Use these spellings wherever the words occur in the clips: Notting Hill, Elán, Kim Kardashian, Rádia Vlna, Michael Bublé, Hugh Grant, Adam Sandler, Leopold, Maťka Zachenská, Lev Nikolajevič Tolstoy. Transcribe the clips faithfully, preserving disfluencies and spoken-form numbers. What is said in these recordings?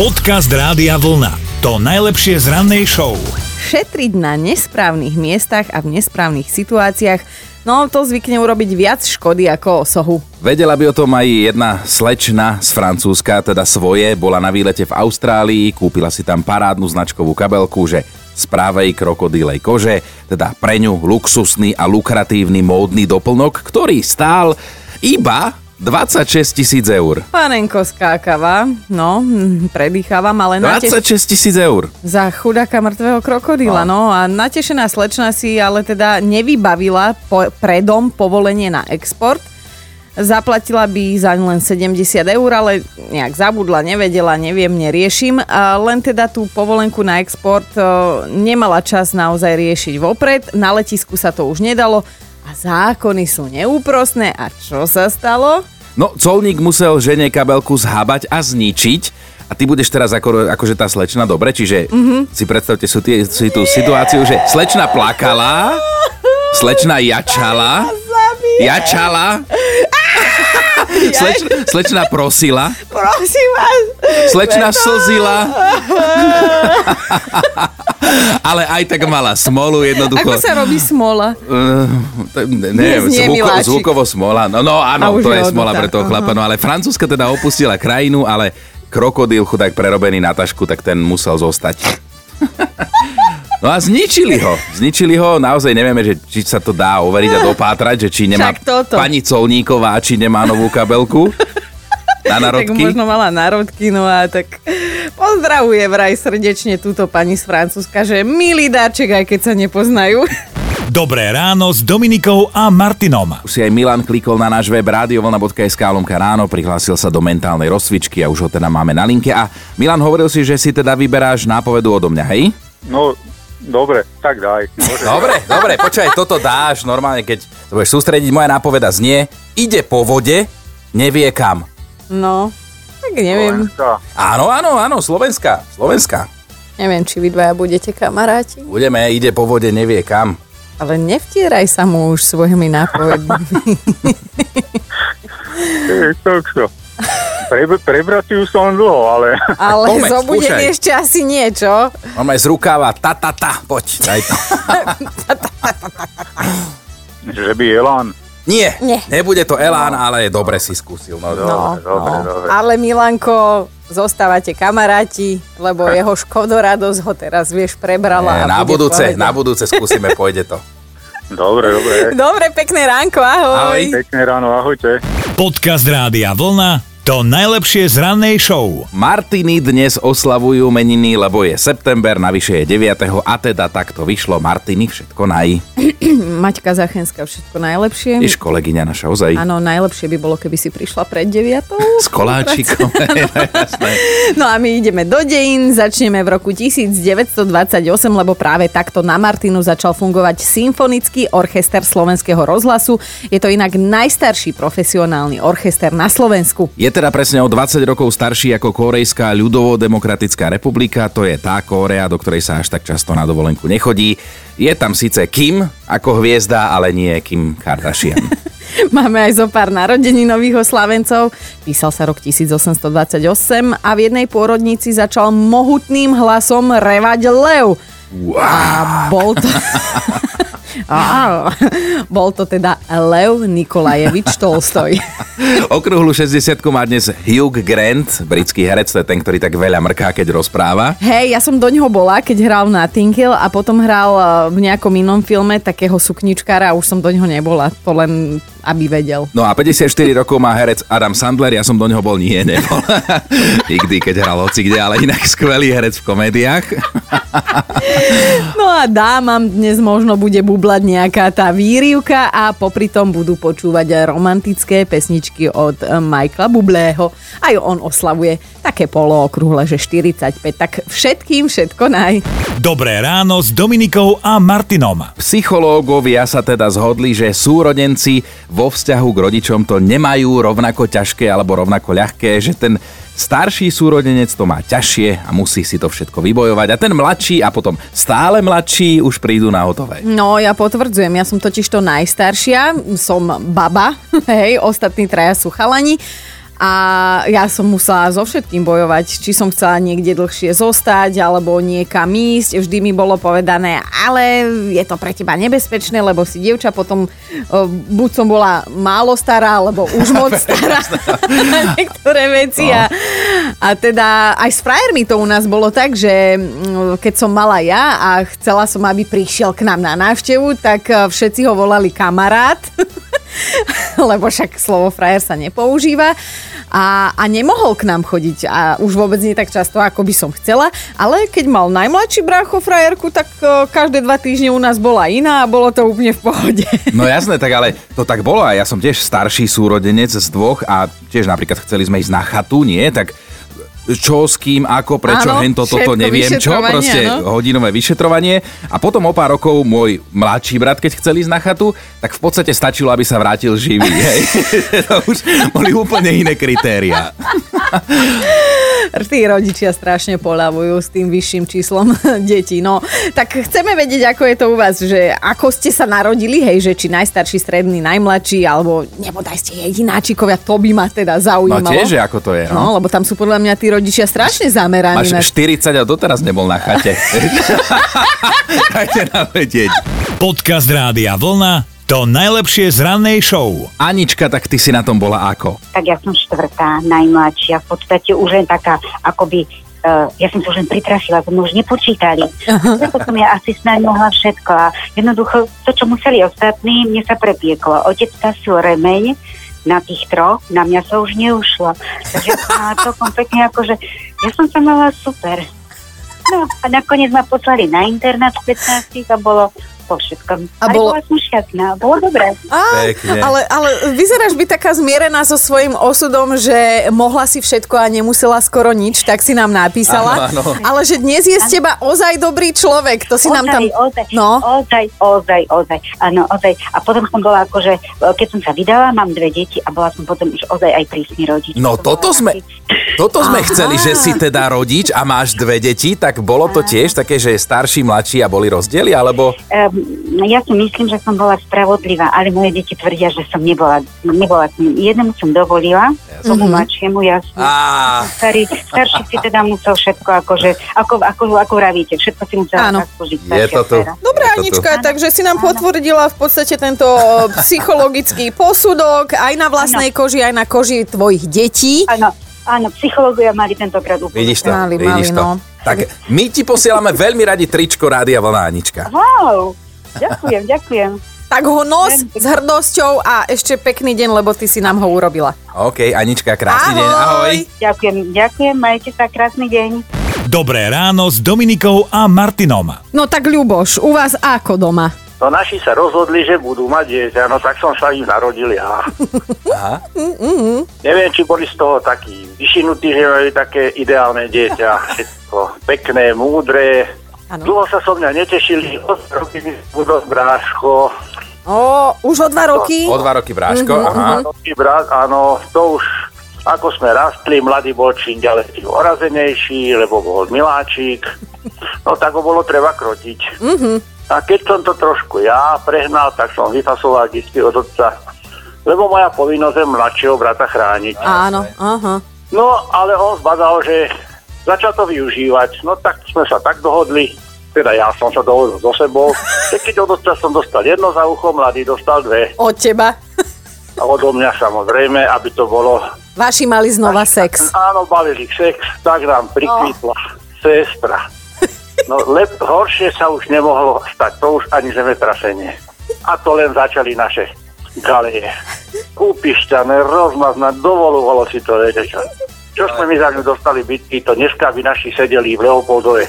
Podcast Rádia Vlna. To najlepšie z rannej show. Šetriť na nesprávnych miestach a v nesprávnych situáciách, no to zvykne urobiť viac škody ako osohu. Vedela by o tom aj jedna slečna z Francúzska, teda svoje, bola na výlete v Austrálii, kúpila si tam parádnu značkovú kabelku, že z pravej krokodílej kože, teda pre ňu luxusný a lukratívny módny doplnok, ktorý stál iba dvadsaťšesť tisíc eur. Panenko skákava, no, predýchávam, ale... dvadsaťšesť tisíc eur. Za chudáka mŕtvého krokodíla, no. no. A natešená slečna si ale teda nevybavila po, predom povolenie na export. Zaplatila by zaň len sedemdesiat eur, ale nejak zabudla, nevedela, neviem, neriešim. A len teda tú povolenku na export e, nemala čas naozaj riešiť vopred. Na letisku sa to už nedalo. A zákony sú neúprosné. A čo sa stalo? No, colník musel žene kabelku zhabať a zničiť. A ty budeš teraz ako, akože tá slečna, dobre? Čiže mm-hmm. si predstavte sú tie, sú tú situáciu, že slečna plakala, slečna jačala, jačala, slečna, slečna prosila, prosím vás, slečna slzila, ale aj tak mala smolu jednoducho. Ako sa robí smola? Uh, neviem, ne, zvuko, zvukovo smola. No, no áno, to je, je smola pre toho chlapa. No, ale Francúzska teda opustila krajinu, ale krokodil chudák prerobený na tašku, tak ten musel zostať. No a zničili ho. Zničili ho, naozaj nevieme, že, či sa to dá overiť a dopátrať, že či nemá pani colníková, či nemá novú kabelku na národky. Tak možno mala národky, no a tak... Pozdravuje vraj srdečne túto pani z Francúzska, že milý dáček, aj keď sa nepoznajú. Dobré ráno s Dominikou a Martinom. Už si aj Milan klikol na náš web rádio vlna bodka es ká lomka ráno, prihlásil sa do mentálnej rozcvičky a už ho teda máme na linke. A Milan, hovoril si, že si teda vyberáš nápovedu odo mňa, hej? No, dobre, tak daj. Dobre, dobre, počkaj, toto dáš normálne, keď to budeš sústrediť. Moja nápoveda znie, ide po vode, nevie kam. No... Tak neviem. Slovenska. Áno, áno, áno, Slovenska, Slovenska. Neviem, či vy dvaja budete kamaráti. Budeme, ide po vode, nevie kam. Ale nevtieraj sa mu už svojimi nápovedmi. Takto. Prebrať ju som dlho, ale... Ale zobudený ešte asi niečo. Mám aj z rukáva, ta, ta, ta, poď, daj to. Že by Elán... Nie, Nie, nebude to Elán, no, ale dobre si skúsil. No, no, dobre, no. Dobre. Ale Milanko, zostávate kamaráti, lebo jeho škodoradosť ho teraz, vieš, prebrala. Nie, a na budúce, na budúce skúsime, pôjde to. Dobre, dobre. Dobre, pekné ránko, ahoj. Ahoj. Pekné ráno, ahojte. Podcast Rádia Vlna. To najlepšie z rannej show. Martiny dnes oslavujú meniny, lebo je september, navyše je deviateho a teda takto vyšlo. Martiny, všetko naj. Maťka Zachenská, všetko najlepšie. Iš kolegyňa naša ozaj. Áno, najlepšie by bolo, keby si prišla pred deviatou. S koláčikom. No a my ideme do dejín, začneme v roku devätnásť dvadsaťosem, lebo práve takto na Martinu začal fungovať Symfonický orchester Slovenského rozhlasu. Je to inak najstarší profesionálny orchester na Slovensku. Je teda presne o dvadsať rokov starší ako Kórejská ľudovo-demokratická republika, to je tá Kórea, do ktorej sa až tak často na dovolenku nechodí. Je tam síce Kim ako hviezda, ale nie Kim Kardashian. Máme aj zo pár narodeninových oslavencov. Písal sa rok tisíc osemsto dvadsaťosem a v jednej pôrodnici začal mohutným hlasom revať lev. Wow. A bol to... Á, bol to teda Lev Nikolajevič Tolstoy. Okrúhlu šesťdesiatku má dnes Hugh Grant, britský herec, ten, ktorý tak veľa mrká, keď rozpráva. Hej, ja som do ňoho bola, keď hral v Notting Hill a potom hral v nejakom inom filme takého sukničkára a už som do ňoho nebola, to len aby vedel. No a päťdesiatštyri rokov má herec Adam Sandler, ja som do ňoho bol, nie, nebol. Nikdy, keď hral hocikde, ale inak skvelý herec v komédiách. No a dámam dnes možno bude bublať nejaká tá výrivka a popri tom budú počúvať romantické pesničky od Michaela Bublého. Aj on oslavuje také polookrúhle, že štyridsaťpäť. Tak všetkým všetko naj. Dobré ráno s Dominikou a Martinom. Psychológovia sa teda zhodli, že súrodenci vo vzťahu k rodičom to nemajú rovnako ťažké alebo rovnako ľahké, že ten starší súrodenec to má ťažšie a musí si to všetko vybojovať. A ten mladší a potom stále mladší už prídu na hotové. No, ja potvrdzujem, ja som totiž to najstaršia, som baba, hej, ostatní traja sú chalani. a ja som musela so všetkým bojovať, či som chcela niekde dlhšie zostať alebo niekam ísť. Vždy mi bolo povedané, ale je to pre teba nebezpečné, lebo si dievča, potom buď som bola málo stará, alebo už moc stará na niektoré veci. No. A, a teda aj s frajermi to u nás bolo tak, že keď som mala ja a chcela som, aby prišiel k nám na návštevu, tak všetci ho volali kamarát, lebo však slovo frajer sa nepoužíva. A, a nemohol k nám chodiť a už vôbec nie tak často, ako by som chcela, ale keď mal najmladší brácho frajerku, tak uh, každé dva týždne u nás bola iná a bolo to úplne v pohode. No jasné, tak ale to tak bolo a ja som tiež starší súrodenec z dvoch a tiež napríklad chceli sme ísť na chatu, nie? Tak čo, s kým, ako, prečo, áno, hento, toto, neviem čo, proste áno. Hodinové vyšetrovanie. A potom o pár rokov môj mladší brat, keď chcel ísť na chatu, tak v podstate stačilo, aby sa vrátil živý, hej. To už boli úplne iné kritériá. Tí rodičia strašne poľavujú s tým vyšším číslom detí. No, tak chceme vedieť, ako je to u vás, že ako ste sa narodili, hej, že či najstarší, stredný, najmladší, alebo nebodaj ste jedináčikovia, to by ma teda zaujímalo. No tiež, že ako to je. No? No, lebo tam sú podľa mňa tí rodičia strašne zameraní. Máš na... štyridsať a doteraz nebol na chate. Dajte nám vedieť. Podcast Rádia Vlna. To najlepšie z rannej show. Anička, tak ty si na tom bola ako? Tak ja som štvrtá, najmladšia. V podstate už len taká, akoby, uh, ja som to už len pritrafila, ako už nepočítali. Preto som ja asi snáď mohla všetko. A jednoducho, to, čo museli ostatní, mne sa prepieklo. Otec pasil remeň na tých troch, na mňa sa už neušlo. Takže uh, to kompletne akože, ja som sa mala super. No a nakoniec ma poslali na internát v pätnástich a bolo... po všetkom. A bolo... bola som šťastná. Bolo dobré. Á, ale, ale vyzeráš byť taká zmierená so svojím osudom, že mohla si všetko a nemusela skoro nič, tak si nám napísala. Áno, áno. Ale že dnes je z teba ozaj dobrý človek. To si ozaj, nám tam... Ozaj, no. ozaj, ozaj, ozaj. Áno, ozaj. A potom som bola akože, keď som sa vydala, mám dve deti a bola som potom už ozaj aj prísny rodič. No to toto sme... Toto sme Aha. chceli, že si teda rodič a máš dve deti, tak bolo to tiež také, že starší, mladší a boli rozdiely, alebo... Um, ja si myslím, že som bola spravodlivá, ale moje deti tvrdia, že som nebola, nebola tým. Jednému som dovolila, ja tomu mm-hmm. mladšiemu, jasne. Ah. Starý, starší si teda musel všetko, akože, ako, ako, ako vravíte, všetko si musel zaslúžiť. Je to tu. Dobre, Anička, ano. Takže si nám ano. potvrdila v podstate tento psychologický posudok, aj na vlastnej ano. koži, aj na koži tvojich detí. Áno. Áno, psychológovia mali tentokrát úplne. Vidíš to, mali, vidíš mali, to. No. Tak my ti posielame veľmi radi tričko Rádia Vlna, Anička. Wow, ďakujem, ďakujem. Tak ho nos s hrdosťou a ešte pekný deň, lebo ty si nám ho urobila. OK, Anička, krásny ahoj. deň, ahoj. Ďakujem, ďakujem, majte sa, krásny deň. Dobré ráno s Dominikou a Martinom. No tak Ľuboš, u vás ako doma? No naši sa rozhodli, že budú mať dieťa, no tak som sa im narodil ja. Aha. Mm-hmm. Neviem, či boli z toho takí vyšinutí, že majú také ideálne dieťa, všetko pekné, múdre. Ano. Dlho sa so mňa netešili, osem rokov budú bráško. Ó, už o dva roky? O dva roky bráško, mm-hmm. aha. Roky bráš, áno, to už ako sme rastli, mladý bol čím ďalej orazenejší, lebo bol miláčik, no tak ho bolo treba krotiť. Mhm. A keď som to trošku ja prehnal, tak som vyfasoval disky od otca, lebo moja povinnosť je mladšieho brata chrániť. Áno, aha. No, ale on zbadal, že začal to využívať. No tak sme sa tak dohodli, teda ja som sa dohodol so sebou, že keď od otca som dostal jedno za ucho, mladý dostal dve. Od teba. A odo mňa samozrejme, aby to bolo... Vaši mali znova Vaši, sex. Áno, balili sex, tak nám prikvítla oh. sestra. No lep, horšie sa už nemohlo stať, to už ani zemetrasenie. A to len začali naše galeje. Kúpišťané, rozmazná, dovolovalo si to, viete čo. Čo sme my za ňu dostali bytky, to dneska by naši sedeli v Leopoldove.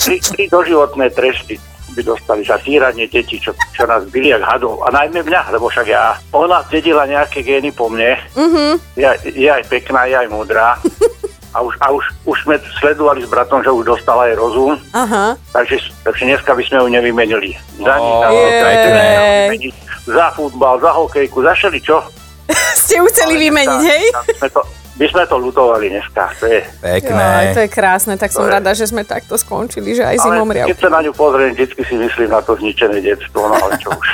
Tri, tri doživotné tresty by dostali za týranie detí, čo, čo nás byli jak hadov. A najmä mňa, lebo však ja. Ona dedila nejaké gény po mne. Mm-hmm. Ja, ja aj pekná, ja aj múdrá. A už, a už, už sme sledovali s bratom, že už dostala aj rozum. Aha. Takže, takže dneska by sme ju nevymenili. Za nič oh, na Za futbal, za hokejku, za všeličo. Ste ju chceli vymeniť, hej? Sme to, My sme to ľutovali dneska. To je... Pekné. Jo, aj to je krásne, tak som rada, že sme takto skončili, že aj zimom riavky. Ale keď sa na ňu pozriem, vždycky si myslím na to zničené detstvo, no ale čo už.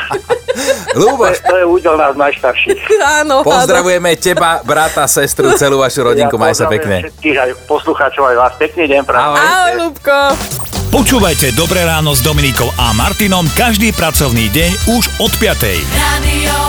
Ľuboš. To je údel nás najstarších. Áno. Pozdravujeme áno. Teba, brata, sestru, celú vašu rodinku, ja maj sa pekne. Ja pozdravujem všetkých aj poslucháčov, aj vás. Pekný deň, práve. Ahoj, Ľubko. Počúvajte Dobré ráno s Dominikou a Martinom každý pracovný deň už od piatej. Radio